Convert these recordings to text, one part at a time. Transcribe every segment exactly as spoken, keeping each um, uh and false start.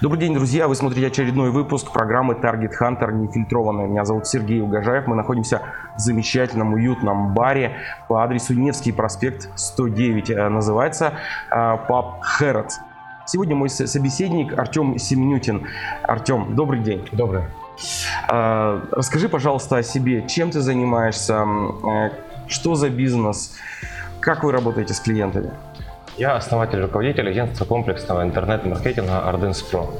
Добрый день, друзья! Вы смотрите очередной выпуск программы Target Hunter «Нефильтрованная». Меня зовут Сергей Угожаев. Мы находимся в замечательном уютном баре по адресу Невский проспект сто девять. Называется Pub Harrods. Сегодня мой собеседник Артем Семнютин. Артем, добрый день! Добрый. Расскажи, пожалуйста, о себе. Чем ты занимаешься? Что за бизнес? Как вы работаете с клиентами? Я основатель и руководитель агентства комплексного интернет-маркетинга Ardens Pro.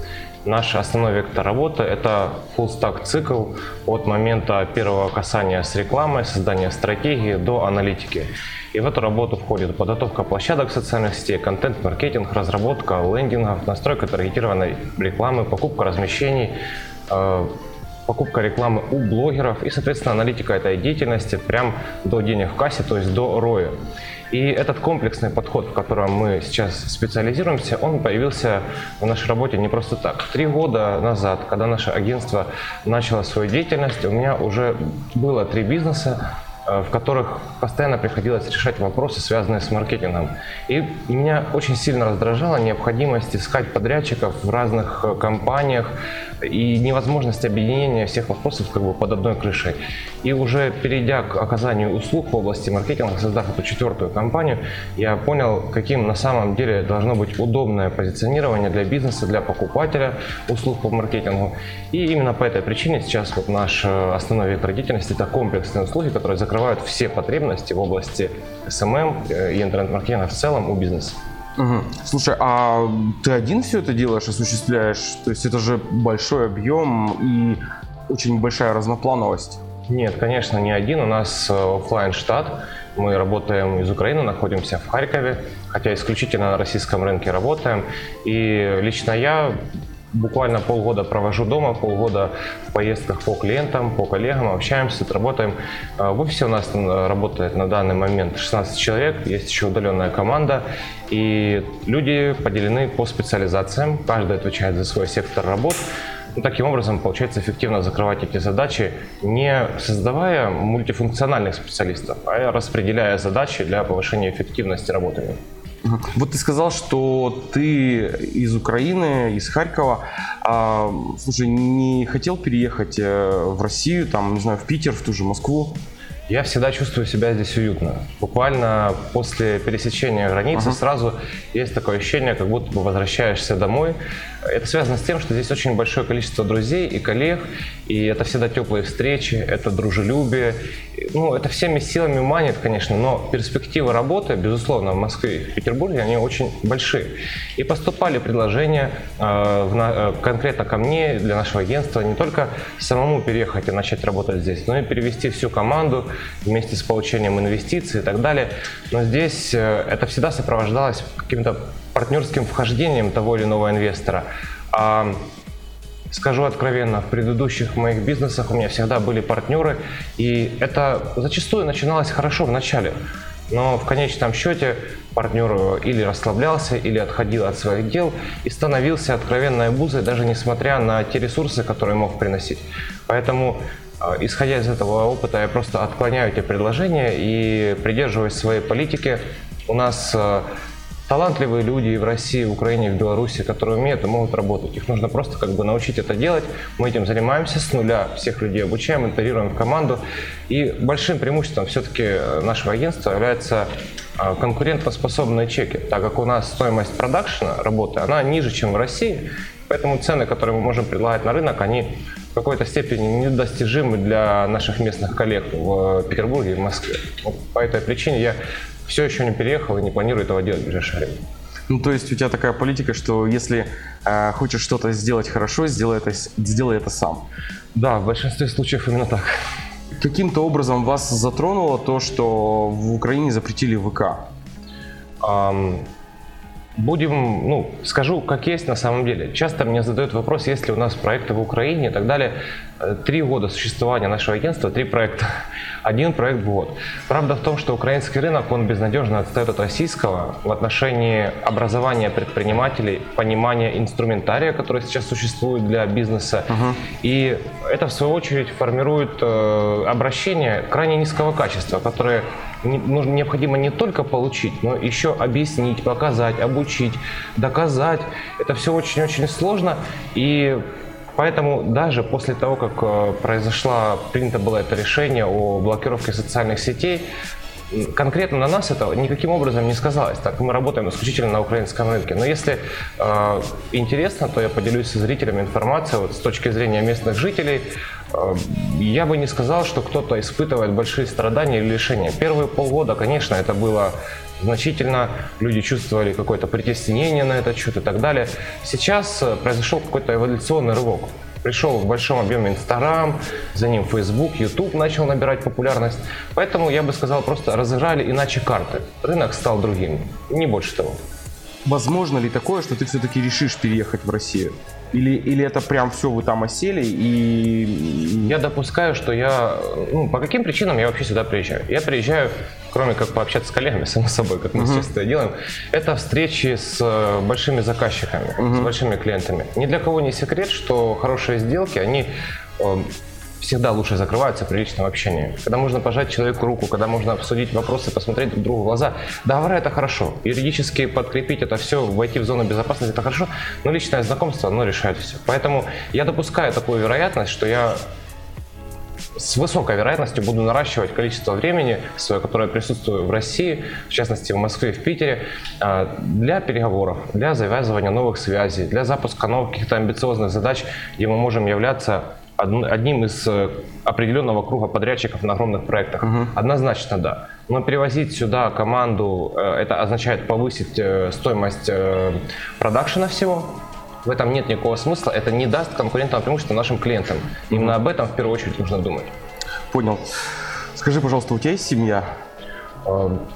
Наш основной вектор работы – это full-stack цикл от момента первого касания с рекламой, создания стратегии до аналитики. И в эту работу входит подготовка площадок социальных сетей, контент-маркетинг, разработка лендингов, настройка таргетированной рекламы, покупка размещений, покупка рекламы у блогеров и, соответственно, аналитика этой деятельности прям до денег в кассе, то есть до роя. И этот комплексный подход, в котором мы сейчас специализируемся, он появился в нашей работе не просто так. Три года назад, когда наше агентство начало свою деятельность, у меня уже было три бизнеса, в которых постоянно приходилось решать вопросы, связанные с маркетингом. И меня очень сильно раздражала необходимость искать подрядчиков в разных компаниях и невозможность объединения всех вопросов как бы под одной крышей. И уже перейдя к оказанию услуг в области маркетинга, создав эту четвертую компанию, я понял, каким на самом деле должно быть удобное позиционирование для бизнеса, для покупателя услуг по маркетингу. И именно по этой причине сейчас вот наш основной вектор деятельности – это комплексные услуги, которые закрывают Закрывают все потребности в области эс эм эм и интернет-маркетинга в целом у бизнеса. Угу. Слушай, а ты один все это делаешь, осуществляешь? То есть это же большой объем и очень большая разноплановость. Нет, конечно, не один. У нас офлайн штат. Мы работаем из Украины, находимся в Харькове, хотя исключительно на российском рынке работаем. И лично я буквально полгода провожу дома, полгода в поездках по клиентам, по коллегам, общаемся, работаем. В офисе у нас работает на данный момент шестнадцать человек, есть еще удаленная команда. И люди поделены по специализациям, каждый отвечает за свой сектор работ. Таким образом, получается эффективно закрывать эти задачи, не создавая мультифункциональных специалистов, а распределяя задачи для повышения эффективности работы. Вот ты сказал, что ты из Украины, из Харькова. А, слушай, не хотел переехать в Россию, там, не знаю, в Питер, в ту же Москву? Я всегда чувствую себя здесь уютно. Буквально после пересечения границы ага. сразу есть такое ощущение, как будто бы возвращаешься домой. Это связано с тем, что здесь очень большое количество друзей и коллег, и это всегда теплые встречи, это дружелюбие. Ну, это всеми силами манит, конечно, но перспективы работы, безусловно, в Москве и в Петербурге, они очень большие. И поступали предложения э, в, э, конкретно ко мне, для нашего агентства, не только самому переехать и начать работать здесь, но и перевести всю команду вместе с получением инвестиций и так далее. Но здесь э, это всегда сопровождалось каким-то партнерским вхождением того или иного инвестора. А, Скажу откровенно, в предыдущих моих бизнесах у меня всегда были партнеры, и это зачастую начиналось хорошо в начале, но в конечном счете партнер или расслаблялся, или отходил от своих дел и становился откровенной обузой, даже несмотря на те ресурсы, которые мог приносить. Поэтому, исходя из этого опыта, я просто отклоняю эти предложения и придерживаюсь своей политики. У нас талантливые люди и в России, в Украине, в Беларуси, которые умеют и могут работать. Их нужно просто как бы научить это делать. Мы этим занимаемся с нуля, всех людей обучаем, интегрируем в команду. И большим преимуществом все-таки нашего агентства является конкурентоспособные чеки, так как у нас стоимость продакшена, работы, она ниже, чем в России. Поэтому цены, которые мы можем предлагать на рынок, они в какой-то степени недостижимы для наших местных коллег в Петербурге и в Москве. По этой причине я все еще не переехал и не планирую этого делать в ближайшее время. Ну, то есть у тебя такая политика, что если э, хочешь что-то сделать хорошо, сделай это, сделай это сам. Да, в большинстве случаев именно так. Каким-то образом вас затронуло то, что в Украине запретили ВК? Эм, будем, ну, скажу, как есть на самом деле. Часто мне задают вопрос, есть ли у нас проекты в Украине и так далее. три года существования нашего агентства, три проекта, один проект в год. Правда в том, что украинский рынок, он безнадежно отстает от российского в отношении образования предпринимателей, понимания инструментария, который сейчас существует для бизнеса. Uh-huh. И это, в свою очередь, формирует э, обращения крайне низкого качества, которые не, нужно, необходимо не только получить, но еще объяснить, показать, обучить, доказать. Это все очень-очень сложно. И поэтому даже после того, как произошло, принято было это решение о блокировке социальных сетей, конкретно на нас это никаким образом не сказалось. Так, мы работаем исключительно на украинском рынке. Но если э, интересно, то я поделюсь со зрителями информацией вот, с точки зрения местных жителей. Э, я бы не сказал, что кто-то испытывает большие страдания или лишения. Первые полгода, конечно, это было значительно. Люди чувствовали какое-то притеснение на этот счет и так далее. Сейчас произошел какой-то эволюционный рывок. Пришел в большом объеме Инстаграм, за ним Фейсбук, Ютуб начал набирать популярность. Поэтому, я бы сказал, просто разыграли иначе карты. Рынок стал другим, не больше того. Возможно ли такое, что ты все-таки решишь переехать в Россию? Или, или это прям все, вы там осели и... Я допускаю, что я... Ну, по каким причинам я вообще сюда приезжаю? Я приезжаю, кроме как пообщаться с коллегами, само собой, как мы uh-huh. сейчас это делаем, это встречи с большими заказчиками, uh-huh. с большими клиентами. Ни для кого не секрет, что хорошие сделки, они... всегда лучше закрываются при личном общении. Когда можно пожать человеку руку, когда можно обсудить вопросы, посмотреть друг другу в глаза. Договора — это хорошо. Юридически подкрепить это все, войти в зону безопасности — это хорошо. Но личное знакомство, оно решает все. Поэтому я допускаю такую вероятность, что я с высокой вероятностью буду наращивать количество времени, свое, которое присутствует в России, в частности в Москве, в Питере, для переговоров, для завязывания новых связей, для запуска новых каких-то амбициозных задач, где мы можем являться одним из определенного круга подрядчиков на огромных проектах. Uh-huh. Однозначно, да. Но перевозить сюда команду, это означает повысить стоимость продакшена всего. В этом нет никакого смысла. Это не даст конкурентного преимущества нашим клиентам. Uh-huh. Именно об этом в первую очередь нужно думать. Понял. Скажи, пожалуйста, у тебя есть семья?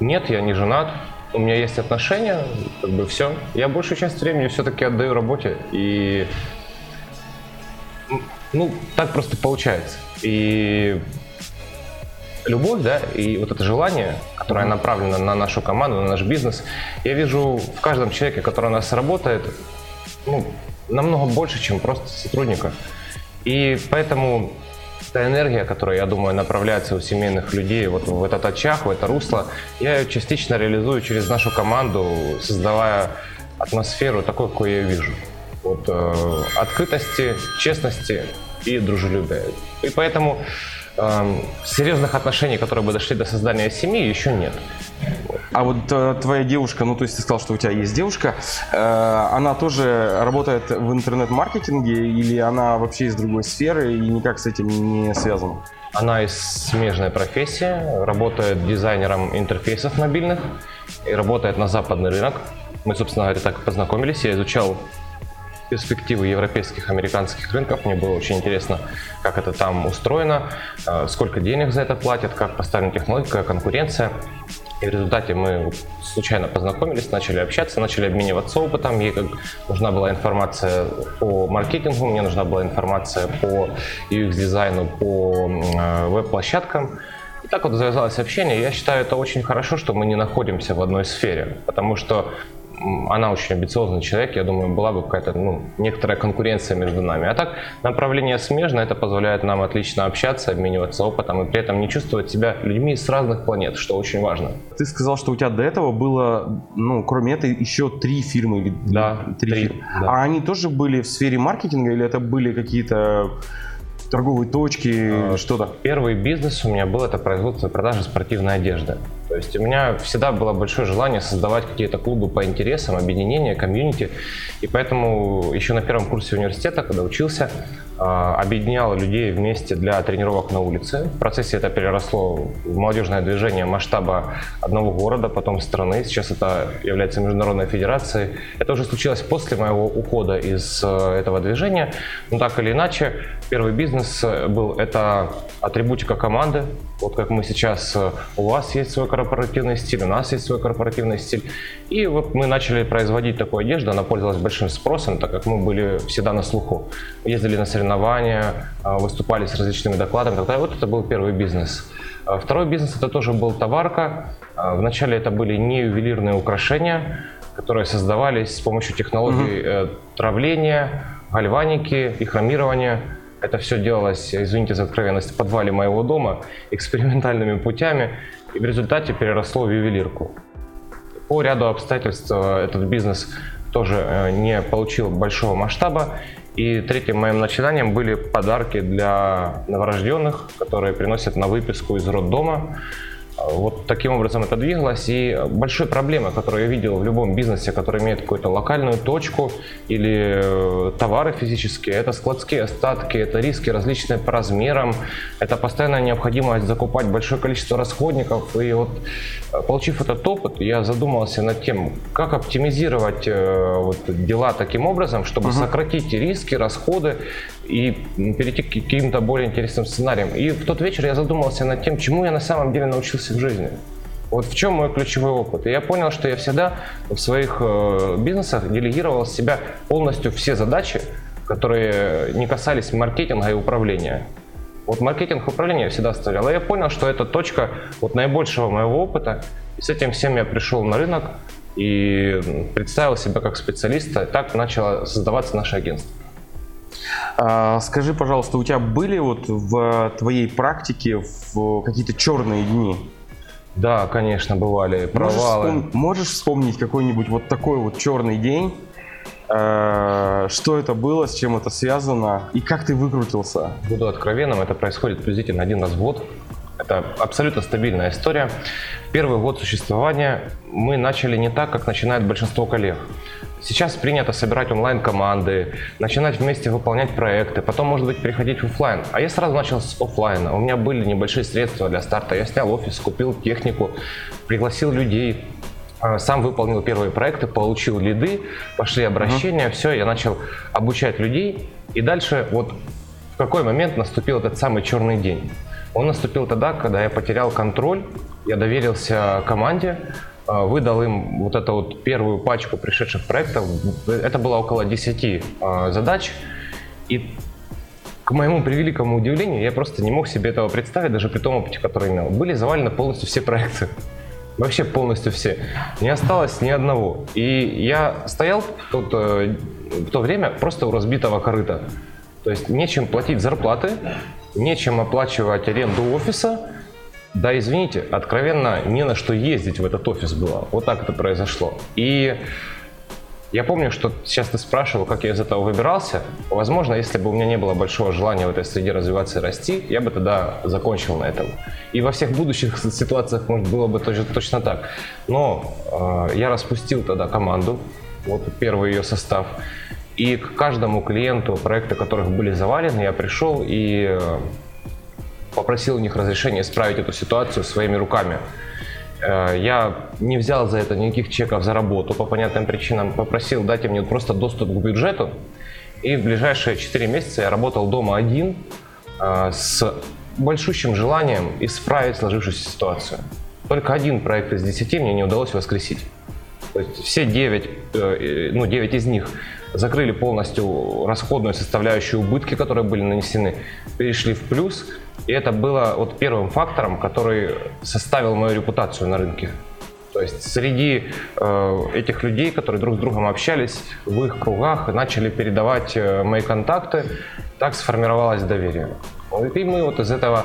Нет, я не женат. У меня есть отношения, как бы все. Я большую часть времени все-таки отдаю работе и... Ну, так просто получается. И любовь, да, и вот это желание, которое направлено на нашу команду, на наш бизнес, я вижу в каждом человеке, который у нас работает, ну, намного больше, чем просто сотрудника. И поэтому та энергия, которая, я думаю, направляется у семейных людей вот в этот очаг, в это русло, я ее частично реализую через нашу команду, создавая атмосферу такой, какую я ее вижу. Вот, э, открытости, честности и дружелюбия. И поэтому э, серьезных отношений, которые бы дошли до создания семьи, еще нет. А вот э, твоя девушка, ну то есть ты сказал, что у тебя есть девушка, э, она тоже работает в интернет-маркетинге или она вообще из другой сферы и никак с этим не связана? Она из смежной профессии, работает дизайнером интерфейсов мобильных и работает на западный рынок. Мы, собственно говоря, так и познакомились. Я изучал перспективы европейских, американских рынков. Мне было очень интересно, как это там устроено, сколько денег за это платят, как поставлена технология, какая конкуренция. И в результате мы случайно познакомились, начали общаться, начали обмениваться опытом. Ей нужна была информация по маркетингу, мне нужна была информация по ю экс-дизайну, по веб-площадкам. И так вот завязалось общение. Я считаю, это очень хорошо, что мы не находимся в одной сфере, потому что она очень амбициозный человек, я думаю, была бы какая-то, ну, некоторая конкуренция между нами. А так, направление смежное, это позволяет нам отлично общаться, обмениваться опытом и при этом не чувствовать себя людьми с разных планет, что очень важно. Ты сказал, что у тебя до этого было, ну, кроме этого, еще три фирмы. Да, три. три фирмы. Да. А они тоже были в сфере маркетинга или это были какие-то торговые точки, а, что-то? Первый бизнес у меня был, это производство и продажа спортивной одежды. То есть у меня всегда было большое желание создавать какие-то клубы по интересам, объединения, комьюнити. И поэтому еще на первом курсе университета, когда учился, объединял людей вместе для тренировок на улице. В процессе это переросло в молодежное движение масштаба одного города, потом страны. Сейчас это является международной федерацией. Это уже случилось после моего ухода из этого движения. Но так или иначе, первый бизнес был — это атрибутика команды. Вот как мы сейчас, у вас есть свой корпоративный стиль, у нас есть свой корпоративный стиль. И вот мы начали производить такую одежду, она пользовалась большим спросом, так как мы были всегда на слуху. Ездили на соревнования, соревнования, выступали с различными докладами. Тогда вот это был первый бизнес. Второй бизнес — это тоже был товарка. Вначале это были не ювелирные украшения, которые создавались с помощью технологий mm-hmm. травления, гальваники и хромирования. Это все делалось, извините за откровенность, в подвале моего дома экспериментальными путями и в результате переросло в ювелирку. По ряду обстоятельств этот бизнес тоже не получил большого масштаба. И третьим моим начинанием были подарки для новорожденных, которые приносят на выписку из роддома. Вот таким образом это двигалось. И большой проблемой, которую я видел в любом бизнесе, который имеет какую-то локальную точку или товары физические, это складские остатки, это риски различные по размерам, это постоянная необходимость закупать большое количество расходников. И вот, получив этот опыт, я задумался над тем, как оптимизировать вот дела таким образом, чтобы угу. сократить риски, расходы и перейти к каким-то более интересным сценариям. И в тот вечер я задумался над тем, чему я на самом деле научился в жизни. Вот в чем мой ключевой опыт. И я понял, что я всегда в своих бизнесах делегировал с себя полностью все задачи, которые не касались маркетинга и управления. Вот маркетинг, управление я всегда оставлял. И я понял, что это точка вот наибольшего моего опыта. И с этим всем я пришел на рынок и представил себя как специалиста. И так начало создаваться наше агентство. Скажи, пожалуйста, у тебя были вот в твоей практике какие-то черные дни? Да, конечно, бывали провалы. Можешь, вспом... Можешь вспомнить какой-нибудь вот такой вот черный день? Что это было, с чем это связано и как ты выкрутился? Буду откровенным, это происходит приблизительно один раз в год. Это абсолютно стабильная история. Первый год существования мы начали не так, как начинает большинство коллег. Сейчас принято собирать онлайн-команды, начинать вместе выполнять проекты, потом, может быть, переходить в офлайн. А я сразу начал с офлайна. У меня были небольшие средства для старта. Я снял офис, купил технику, пригласил людей, сам выполнил первые проекты, получил лиды, пошли обращения, mm-hmm. все, я начал обучать людей. И дальше вот в какой момент наступил этот самый черный день? Он наступил тогда, когда я потерял контроль, я доверился команде, выдал им вот эту вот первую пачку пришедших проектов. Это было около десяти задач. И к моему превеликому удивлению, я просто не мог себе этого представить, даже при том опыте, который имел. Были завалены полностью все проекты. Вообще полностью все. Не осталось ни одного. И я стоял в, тот, в то время просто у разбитого корыта. То есть нечем платить зарплаты, нечем оплачивать аренду офиса, да извините, откровенно не на что ездить в этот офис было. Вот так это произошло. И я помню, что сейчас ты спрашивал, как я из этого выбирался. Возможно, если бы у меня не было большого желания в этой среде развиваться и расти, я бы тогда закончил на этом. И во всех будущих ситуациях, может, было бы точно, точно так. Но э, я распустил тогда команду, вот первый ее состав. И к каждому клиенту, проекты которых были завалены, я пришел и попросил у них разрешения исправить эту ситуацию своими руками. Я не взял за это никаких чеков за работу по понятным причинам, попросил дать им просто доступ к бюджету. И в ближайшие четыре месяца я работал дома один с большущим желанием исправить сложившуюся ситуацию. Только один проект из десяти мне не удалось воскресить. То есть все девять, ну, девять из них закрыли полностью расходную составляющую, убытки, которые были нанесены, перешли в плюс. И это было вот первым фактором, который составил мою репутацию на рынке. То есть среди э, этих людей, которые друг с другом общались, в их кругах начали передавать э, мои контакты. Так сформировалось доверие. И мы вот из этого,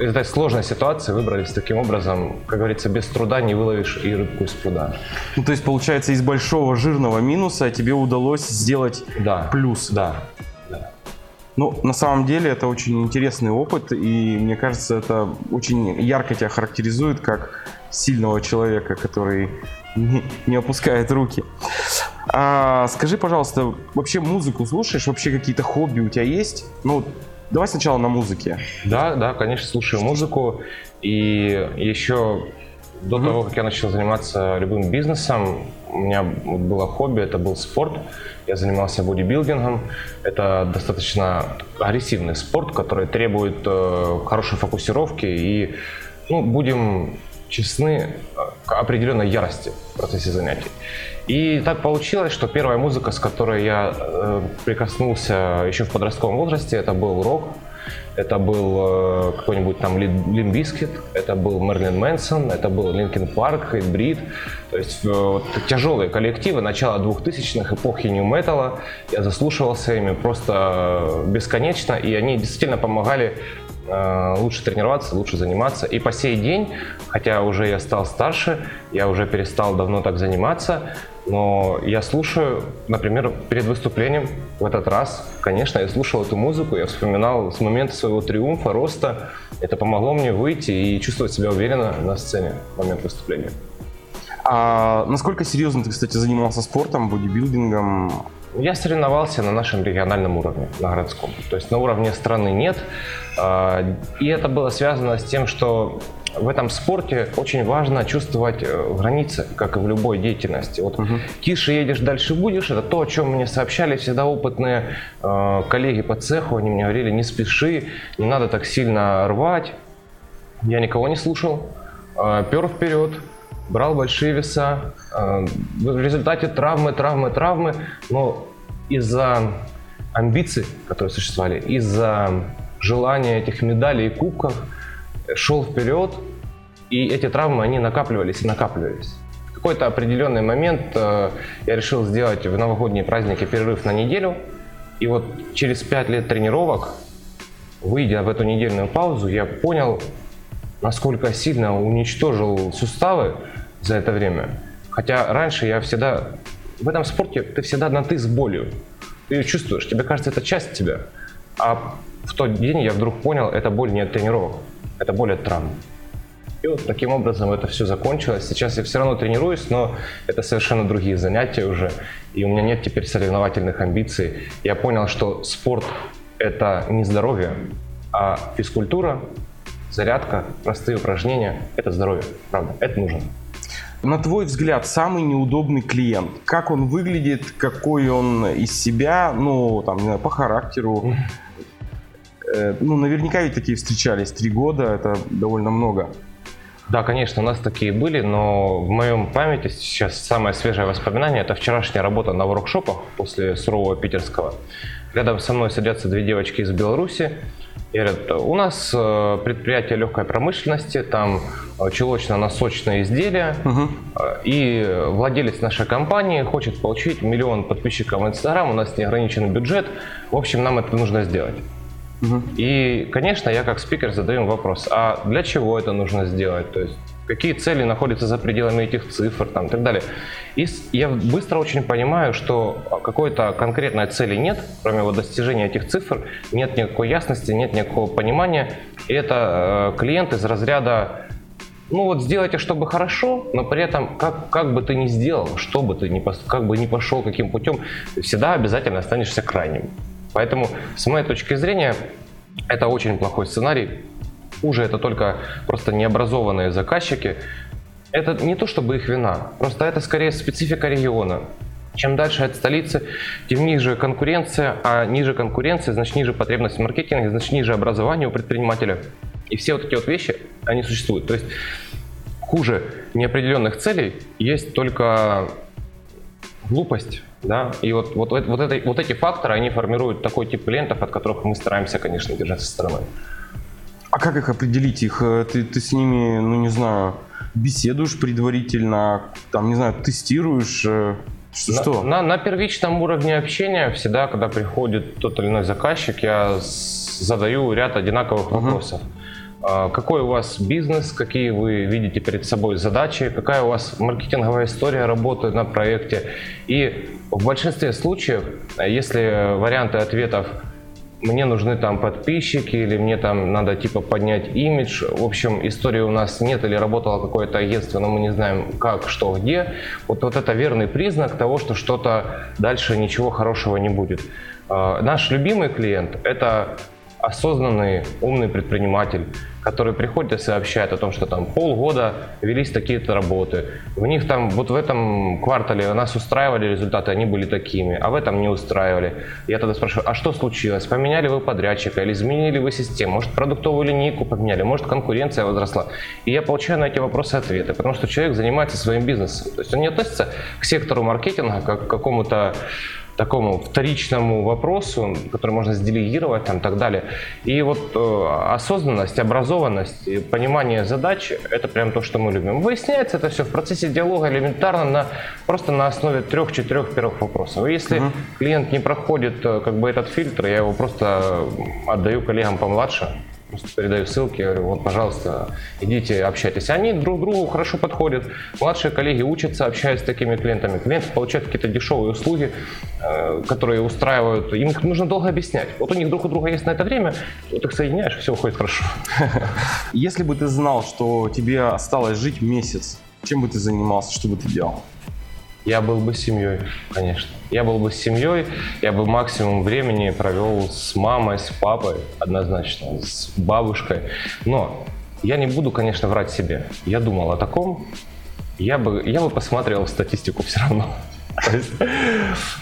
из этой сложной ситуации выбрались таким образом, как говорится, без труда не выловишь и рыбку из пруда. Ну, то есть, получается, из большого жирного минуса тебе удалось сделать да. плюс. Да. да. Ну, на самом деле, это очень интересный опыт, и мне кажется, это очень ярко тебя характеризует как сильного человека, который не опускает руки. А, скажи, пожалуйста, вообще музыку слушаешь? Вообще какие-то хобби у тебя есть? Ну, давай сначала на музыке. Да, да, конечно, слушаю музыку. И еще до mm-hmm. того, как я начал заниматься любым бизнесом, у меня было хобби, это был спорт. Я занимался бодибилдингом. Это достаточно агрессивный спорт, который требует э, хорошей фокусировки. И, ну, будем честны, к определенной ярости в процессе занятий. И так получилось, что первая музыка, с которой я э, прикоснулся еще в подростковом возрасте, это был рок, это был э, какой-нибудь там Limp Bizkit, это был Marilyn Manson, это был Linkin Park, Hybrid, то есть э, тяжелые коллективы начала двухтысячных, эпохи нью-металла. Я заслушивался ими просто бесконечно, и они действительно помогали лучше тренироваться, лучше заниматься. И по сей день, хотя уже я стал старше, я уже перестал давно так заниматься, но я слушаю, например, перед выступлением в этот раз, конечно, я слушал эту музыку, я вспоминал с момента своего триумфа, роста. Это помогло мне выйти и чувствовать себя уверенно на сцене в момент выступления. А насколько серьезно ты, кстати, занимался спортом, бодибилдингом? Я соревновался на нашем региональном уровне, на городском. То есть на уровне страны нет. И это было связано с тем, что в этом спорте очень важно чувствовать границы, как и в любой деятельности. Вот угу. Тише едешь, дальше будешь. Это то, о чем мне сообщали всегда опытные коллеги по цеху. Они мне говорили, не спеши, не надо так сильно рвать. Я никого не слушал. Пер вперед. Брал большие веса, в результате травмы, травмы, травмы, но из-за амбиций, которые существовали, из-за желания этих медалей и кубков, шел вперед, и эти травмы, они накапливались и накапливались. В какой-то определенный момент я решил сделать в новогодние праздники перерыв на неделю, и вот через пять лет тренировок, выйдя в эту недельную паузу, я понял, насколько сильно уничтожил суставы за это время. Хотя раньше я всегда... В этом спорте ты всегда на «ты» с болью. Ты ее чувствуешь, тебе кажется, это часть тебя. А в тот день я вдруг понял, это боль не от тренировок, это боль от травм. И вот таким образом это все закончилось. Сейчас я все равно тренируюсь, но это совершенно другие занятия уже. И у меня нет теперь соревновательных амбиций. Я понял, что спорт – это не здоровье, а физкультура, зарядка, простые упражнения – это здоровье, правда, это нужно. На твой взгляд, самый неудобный клиент? Как он выглядит, какой он из себя, ну, там, не знаю, по характеру? Ну, наверняка ведь такие встречались, три года – это довольно много. Да, конечно, у нас такие были, но в моем памяти сейчас самое свежее воспоминание – это вчерашняя работа на воркшопах после Сурового Питерского. Рядом со мной садятся две девочки из Беларуси. И говорят, у нас предприятие легкой промышленности, там чулочно-носочные изделия, угу. И владелец нашей компании хочет получить миллион подписчиков в Инстаграм, у нас неограниченный бюджет, в общем, нам это нужно сделать. Угу. И, конечно, я как спикер задаю им вопрос, а для чего это нужно сделать, то есть какие цели находятся за пределами этих цифр, там, и так далее. И я быстро очень понимаю, что какой-то конкретной цели нет, кроме вот достижения этих цифр, нет никакой ясности, нет никакого понимания. И это э, клиент из разряда, ну вот сделайте, чтобы хорошо, но при этом как, как бы ты ни сделал, что бы ты ни, как бы ни пошел, каким путем, ты всегда обязательно останешься крайним. Поэтому, с моей точки зрения, это очень плохой сценарий. Хуже это только просто необразованные заказчики. Это не то чтобы их вина, просто это скорее специфика региона. Чем дальше от столицы, тем ниже конкуренция, а ниже конкуренция, значит ниже потребность в маркетинге, значит ниже образование у предпринимателя. И все вот эти вот вещи, они существуют. То есть хуже неопределенных целей есть только глупость. Да? И вот, вот, вот, это, вот эти факторы, они формируют такой тип клиентов, от которых мы стараемся, конечно, держаться со стороны. А как их определить? Их ты, ты с ними, ну не знаю, беседуешь предварительно, там, не знаю, тестируешь? Что? На, на, на первичном уровне общения всегда, когда приходит тот или иной заказчик, я задаю ряд одинаковых вопросов. Uh-huh. Какой у вас бизнес, какие вы видите перед собой задачи, какая у вас маркетинговая история работы на проекте. И в большинстве случаев, если варианты ответов мне нужны там подписчики, или мне там надо типа поднять имидж. В общем, истории у нас нет, или работало какое-то агентство, но мы не знаем как, что, где. Вот, вот это верный признак того, что что-то дальше ничего хорошего не будет. Э, наш любимый клиент – это осознанный, умный предприниматель, который приходит и сообщает о том, что там полгода велись такие-то работы, в них там вот в этом квартале нас устраивали результаты, они были такими, а в этом не устраивали. Я тогда спрашиваю, а что случилось? Поменяли вы подрядчика или изменили вы систему? Может, продуктовую линейку поменяли? Может, конкуренция возросла? И я получаю на эти вопросы ответы, потому что человек занимается своим бизнесом. То есть он не относится к сектору маркетинга как к какому-то такому вторичному вопросу, который можно сделегировать там, и так далее. И вот э, осознанность, образованность, понимание задач – это прям то, что мы любим. Выясняется это все в процессе диалога элементарно, на, просто на основе трех-четырех первых вопросов. И если uh-huh. клиент не проходит как бы этот фильтр, я его просто отдаю коллегам помладше. Просто передаю ссылки, говорю, вот, пожалуйста, идите, общайтесь. Они друг другу хорошо подходят. Младшие коллеги учатся, общаясь с такими клиентами. Клиенты получают какие-то дешевые услуги, которые устраивают. Им их нужно долго объяснять. Вот у них друг у друга есть на это время, вот их соединяешь, все уходит хорошо. Если бы ты знал, что тебе осталось жить месяц, чем бы ты занимался, что бы ты делал? Я был бы с семьей, конечно. Я был бы с семьей, я бы максимум времени провел с мамой, с папой, однозначно, с бабушкой. Но я не буду, конечно, врать себе. Я думал о таком, я бы, я бы посмотрел статистику все равно. То есть,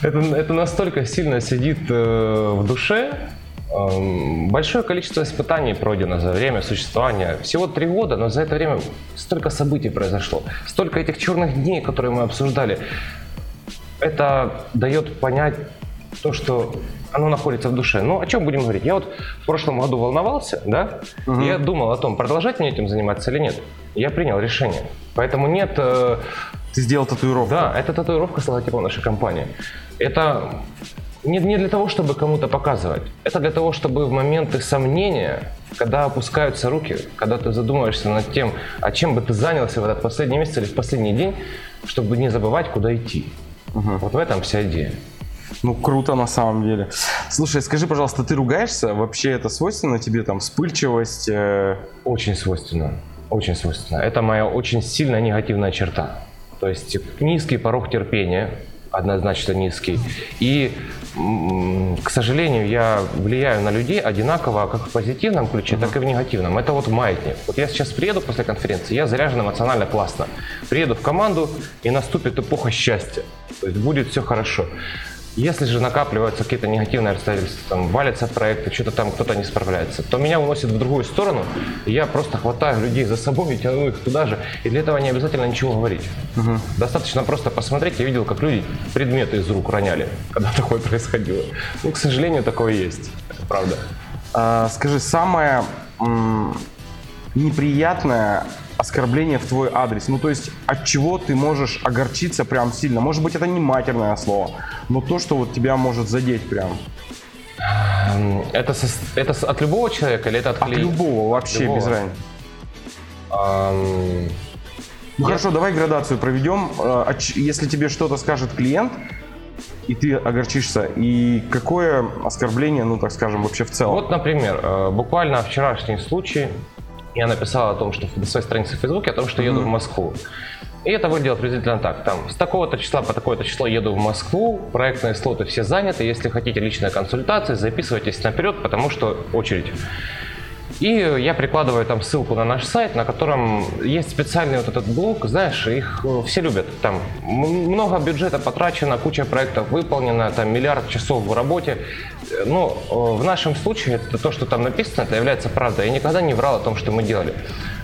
это, это настолько сильно сидит э, в душе. Большое количество испытаний пройдено за время существования, всего три года, но за это время столько событий произошло, столько этих черных дней, которые мы обсуждали. Это дает понять то, что оно находится в душе. Ну, о чем будем говорить? Я вот в прошлом году волновался, да, угу. я думал о том, продолжать мне этим заниматься или нет. Я принял решение, поэтому нет… Э... Ты сделал татуировку? Да, это татуировка с логотипом нашей компании. Это… Не, не для того, чтобы кому-то показывать. Это для того, чтобы в моменты сомнения, когда опускаются руки, когда ты задумываешься над тем, а чем бы ты занялся в этот последний месяц или в последний день, чтобы не забывать, куда идти. Угу. Вот в этом вся идея. Ну, круто на самом деле. Слушай, скажи, пожалуйста, ты ругаешься? Вообще это свойственно тебе, там, вспыльчивость? Э... Очень свойственно. Очень свойственно. Это моя очень сильная негативная черта. То есть низкий порог терпения. Однозначно низкий. И, к сожалению, я влияю на людей одинаково как в позитивном ключе, так и в негативном. Это вот маятник. Вот я сейчас приеду после конференции, я заряжен эмоционально классно. Приеду в команду, и наступит эпоха счастья. То есть будет все хорошо. Если же накапливаются какие-то негативные обстоятельства, там, валятся проекты, что-то там кто-то не справляется, то меня уносит в другую сторону, и я просто хватаю людей за собой и тяну их туда же, и для этого не обязательно ничего говорить. Угу. Достаточно просто посмотреть, я видел, как люди предметы из рук роняли, когда такое происходило. Ну, к сожалению, такое есть, это правда. А, скажи, самое м- неприятное оскорбление в твой адрес, ну то есть от чего ты можешь огорчиться прям сильно, может быть это не матерное слово, но то, что вот тебя может задеть прям. Это, со, это от любого человека или это от клиента? От любого, вообще любого. Без разницы. Um, ну я... Хорошо, давай градацию проведем, если тебе что-то скажет клиент, и ты огорчишься, и какое оскорбление, ну так скажем, вообще в целом? Вот, например, буквально вчерашний случай. Я написал о том, что на своей странице в Фейсбуке, о том, что еду mm-hmm. в Москву. И это выглядело приблизительно так. Там, с такого-то числа по такое-то число еду в Москву, проектные слоты все заняты, если хотите личные консультации, записывайтесь наперед, потому что очередь. И я прикладываю там ссылку на наш сайт, на котором есть специальный вот этот блог, знаешь, их все любят. Там много бюджета потрачено, куча проектов выполнено, там миллиард часов в работе. Но в нашем случае это то, что там написано, это является правдой. Я никогда не врал о том, что мы делали.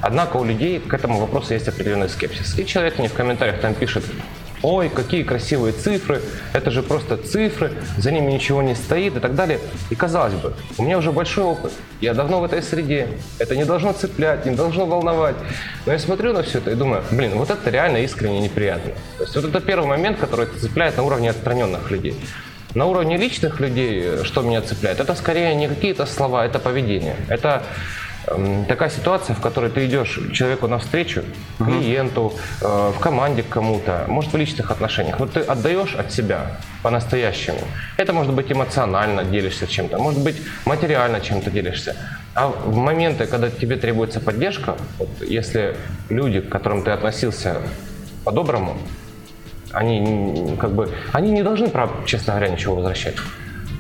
Однако у людей к этому вопросу есть определенный скепсис. И человек мне в комментариях там пишет: ой, какие красивые цифры, это же просто цифры, за ними ничего не стоит и так далее. И казалось бы, у меня уже большой опыт, я давно в этой среде, это не должно цеплять, не должно волновать. Но я смотрю на все это и думаю, блин, вот это реально искренне неприятно. То есть вот это первый момент, который цепляет на уровне отстраненных людей. На уровне личных людей, что меня цепляет, это скорее не какие-то слова, это поведение. Это такая ситуация, в которой ты идешь человеку навстречу, клиенту, э, в команде к кому-то, может в личных отношениях, но ты отдаешь от себя по-настоящему. Это может быть эмоционально делишься чем-то, может быть материально чем-то делишься. А в моменты, когда тебе требуется поддержка, вот если люди, к которым ты относился по-доброму, они, как бы, они не должны, честно говоря, ничего возвращать.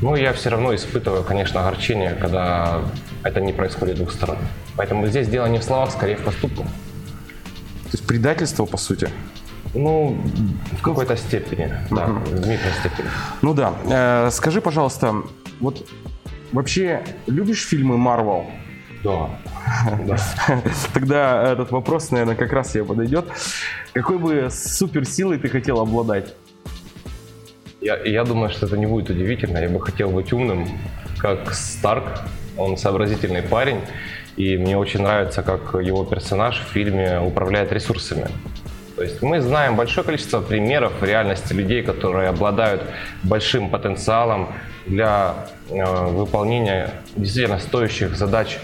Но я все равно испытываю, конечно, огорчение, когда это не происходит с двух сторон. Поэтому здесь дело не в словах, скорее в поступках. То есть предательство, по сути? Ну, в какой-то степени, uh-huh. да, в микростепени. Ну да. Э-э, скажи, пожалуйста, вот вообще любишь фильмы Marvel? Да. Тогда этот вопрос, наверное, как раз тебе подойдет. Какой бы суперсилой ты хотел обладать? Я, я думаю, что это не будет удивительно. Я бы хотел быть умным, как Старк. Он сообразительный парень. И мне очень нравится, как его персонаж в фильме управляет ресурсами. То есть мы знаем большое количество примеров в реальности людей, которые обладают большим потенциалом для э, выполнения действительно стоящих задач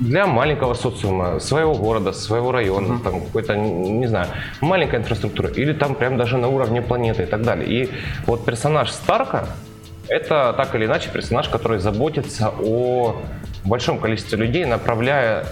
для маленького социума, своего города, своего района, mm-hmm. там какой-то, не знаю, маленькая инфраструктура, или там прям даже на уровне планеты и так далее. И вот персонаж Старка – это так или иначе персонаж, который заботится о большом количестве людей, направляя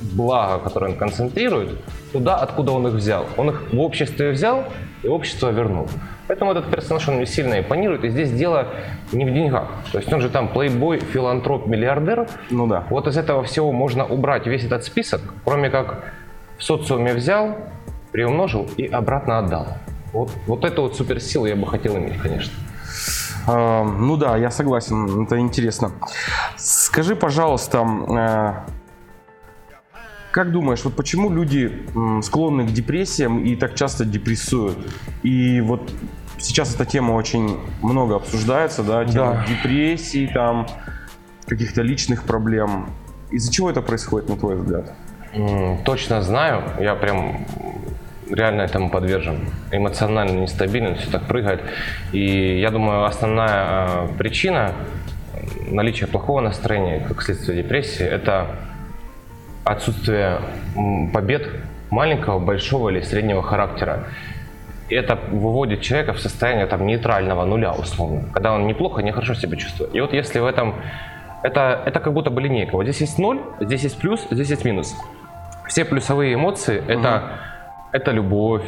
благо, которое он концентрирует, туда, откуда он их взял. Он их в обществе взял и общество вернул. Поэтому этот персонаж, он не сильно импонирует, и здесь дело не в деньгах. То есть он же там плейбой, филантроп, миллиардер. Ну да. Вот из этого всего можно убрать весь этот список, кроме как в социуме взял, приумножил и обратно отдал. Вот, вот эту вот суперсилу я бы хотел иметь, конечно. А, ну да, я согласен, это интересно. Скажи, пожалуйста, как думаешь, вот почему люди склонны к депрессиям и так часто депрессуют? И вот сейчас эта тема очень много обсуждается, да, тема да. депрессии, там, каких-то личных проблем. Из-за чего это происходит, на твой взгляд? Точно знаю, я прям реально этому подвержен. Эмоционально нестабилен, все так прыгает. И я думаю, основная причина наличия плохого настроения, как следствие депрессии, это отсутствие побед маленького, большого или среднего характера. Это выводит человека в состояние там, нейтрального нуля, условно, когда он неплохо, нехорошо себя чувствует. И вот если в этом… Это, это как будто бы линейка. Вот здесь есть ноль, здесь есть плюс, здесь есть минус. Все плюсовые эмоции угу. – это, это любовь,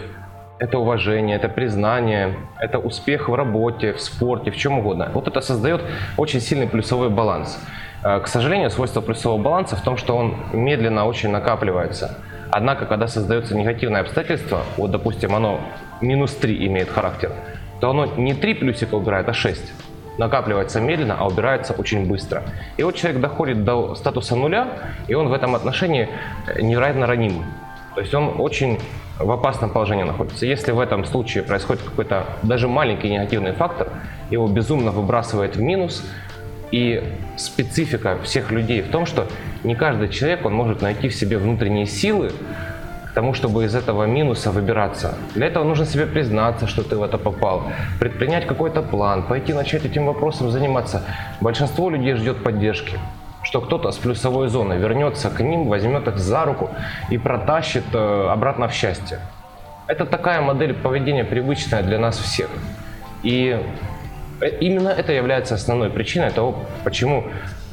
это уважение, это признание, это успех в работе, в спорте, в чем угодно. Вот это создает очень сильный плюсовой баланс. К сожалению, свойство плюсового баланса в том, что он медленно очень накапливается. Однако, когда создается негативное обстоятельство, вот, допустим, оно минус три имеет характер, то оно не три плюсика убирает, а шесть. Накапливается медленно, а убирается очень быстро. И вот человек доходит до статуса нуля, и он в этом отношении невероятно раним. То есть он очень в опасном положении находится. Если в этом случае происходит какой-то даже маленький негативный фактор, его безумно выбрасывает в минус. И специфика всех людей в том, что не каждый человек, он может найти в себе внутренние силы к тому, чтобы из этого минуса выбираться. Для этого нужно себе признаться, что ты в это попал, предпринять какой-то план, пойти начать этим вопросом заниматься. Большинство людей ждет поддержки, что кто-то с плюсовой зоны вернется к ним, возьмет их за руку и протащит обратно в счастье. Это такая модель поведения, привычная для нас всех. И именно это является основной причиной того, почему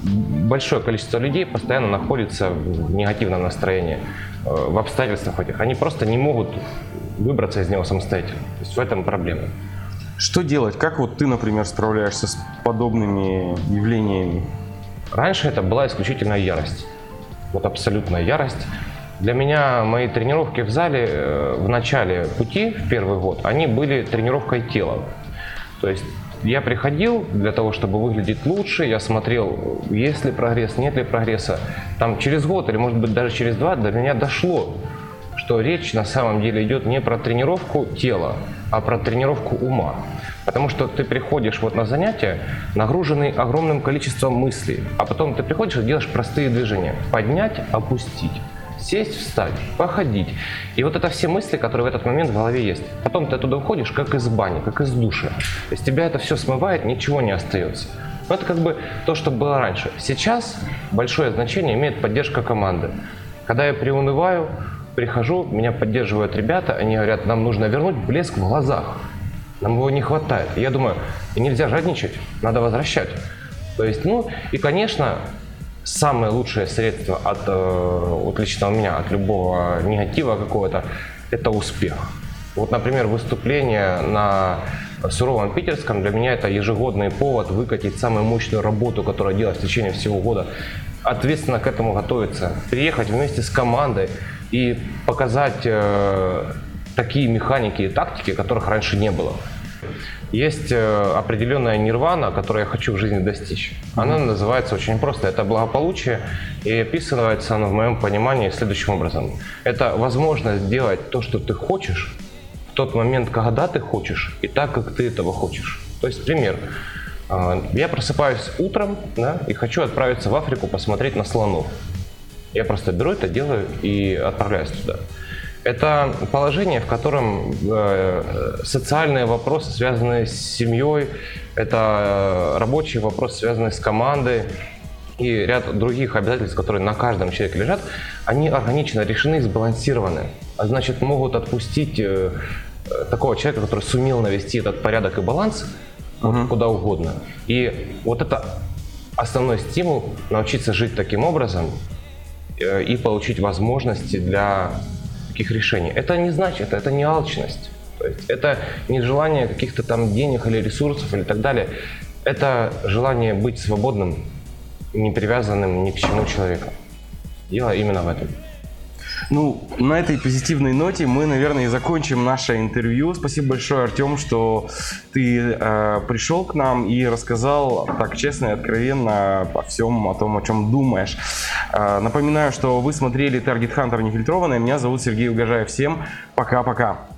большое количество людей постоянно находится в негативном настроении, в обстоятельствах этих. Они просто не могут выбраться из него самостоятельно. То есть в этом проблема. Что делать? Как вот ты, например, справляешься с подобными явлениями? Раньше это была исключительная ярость. Вот абсолютная ярость. Для меня мои тренировки в зале в начале пути, в первый год, они были тренировкой тела. То есть я приходил для того, чтобы выглядеть лучше, я смотрел, есть ли прогресс, нет ли прогресса. Там через год или, может быть, даже через два до меня дошло, что речь на самом деле идет не про тренировку тела, а про тренировку ума. Потому что ты приходишь вот на занятия, нагруженный огромным количеством мыслей, а потом ты приходишь и делаешь простые движения. Поднять, опустить. Сесть, встать, походить. И вот это все мысли, которые в этот момент в голове есть. Потом ты оттуда уходишь, как из бани, как из душа. То есть тебя это все смывает, ничего не остается. Но это как бы то, что было раньше. Сейчас большое значение имеет поддержка команды. Когда я приунываю, прихожу, меня поддерживают ребята, они говорят, нам нужно вернуть блеск в глазах. Нам его не хватает. И я думаю, нельзя жадничать, надо возвращать. То есть, ну, и, конечно, самое лучшее средство от, от лично у меня, от любого негатива какого-то, это успех. Вот, например, выступление на в Суровом Питерском. Для меня это ежегодный повод выкатить самую мощную работу, которая делалась в течение всего года. Ответственно к этому готовиться, приехать вместе с командой и показать э, такие механики и тактики, которых раньше не было. Есть э, определенная нирвана, которую я хочу в жизни достичь. Она mm-hmm. называется очень просто. Это благополучие, и описывается она в моем понимании следующим образом. Это возможность сделать то, что ты хочешь, в тот момент, когда ты хочешь, и так, как ты этого хочешь. То есть, пример. Я просыпаюсь утром, да, и хочу отправиться в Африку посмотреть на слонов. Я просто беру это, делаю и отправляюсь туда. Это положение, в котором э, социальные вопросы, связанные с семьей, это рабочие вопросы, связанные с командой и ряд других обязательств, которые на каждом человеке лежат, они органично решены и сбалансированы. А значит, могут отпустить э, такого человека, который сумел навести этот порядок и баланс, Uh-huh. куда угодно. И вот это основной стимул — научиться жить таким образом и получить возможности для таких решений. Это не значит, это не алчность, то есть это не желание каких-то там денег или ресурсов или так далее. Это желание быть свободным, не привязанным ни к чему человеком. Дело именно в этом. Ну, на этой позитивной ноте мы, наверное, и закончим наше интервью. Спасибо большое, Артем, что ты э, пришел к нам и рассказал так честно и откровенно о всем, о том, о чем думаешь. Э, напоминаю, что вы смотрели Target Hunter нефильтрованное. Меня зовут Сергей Угожаев. Всем пока-пока.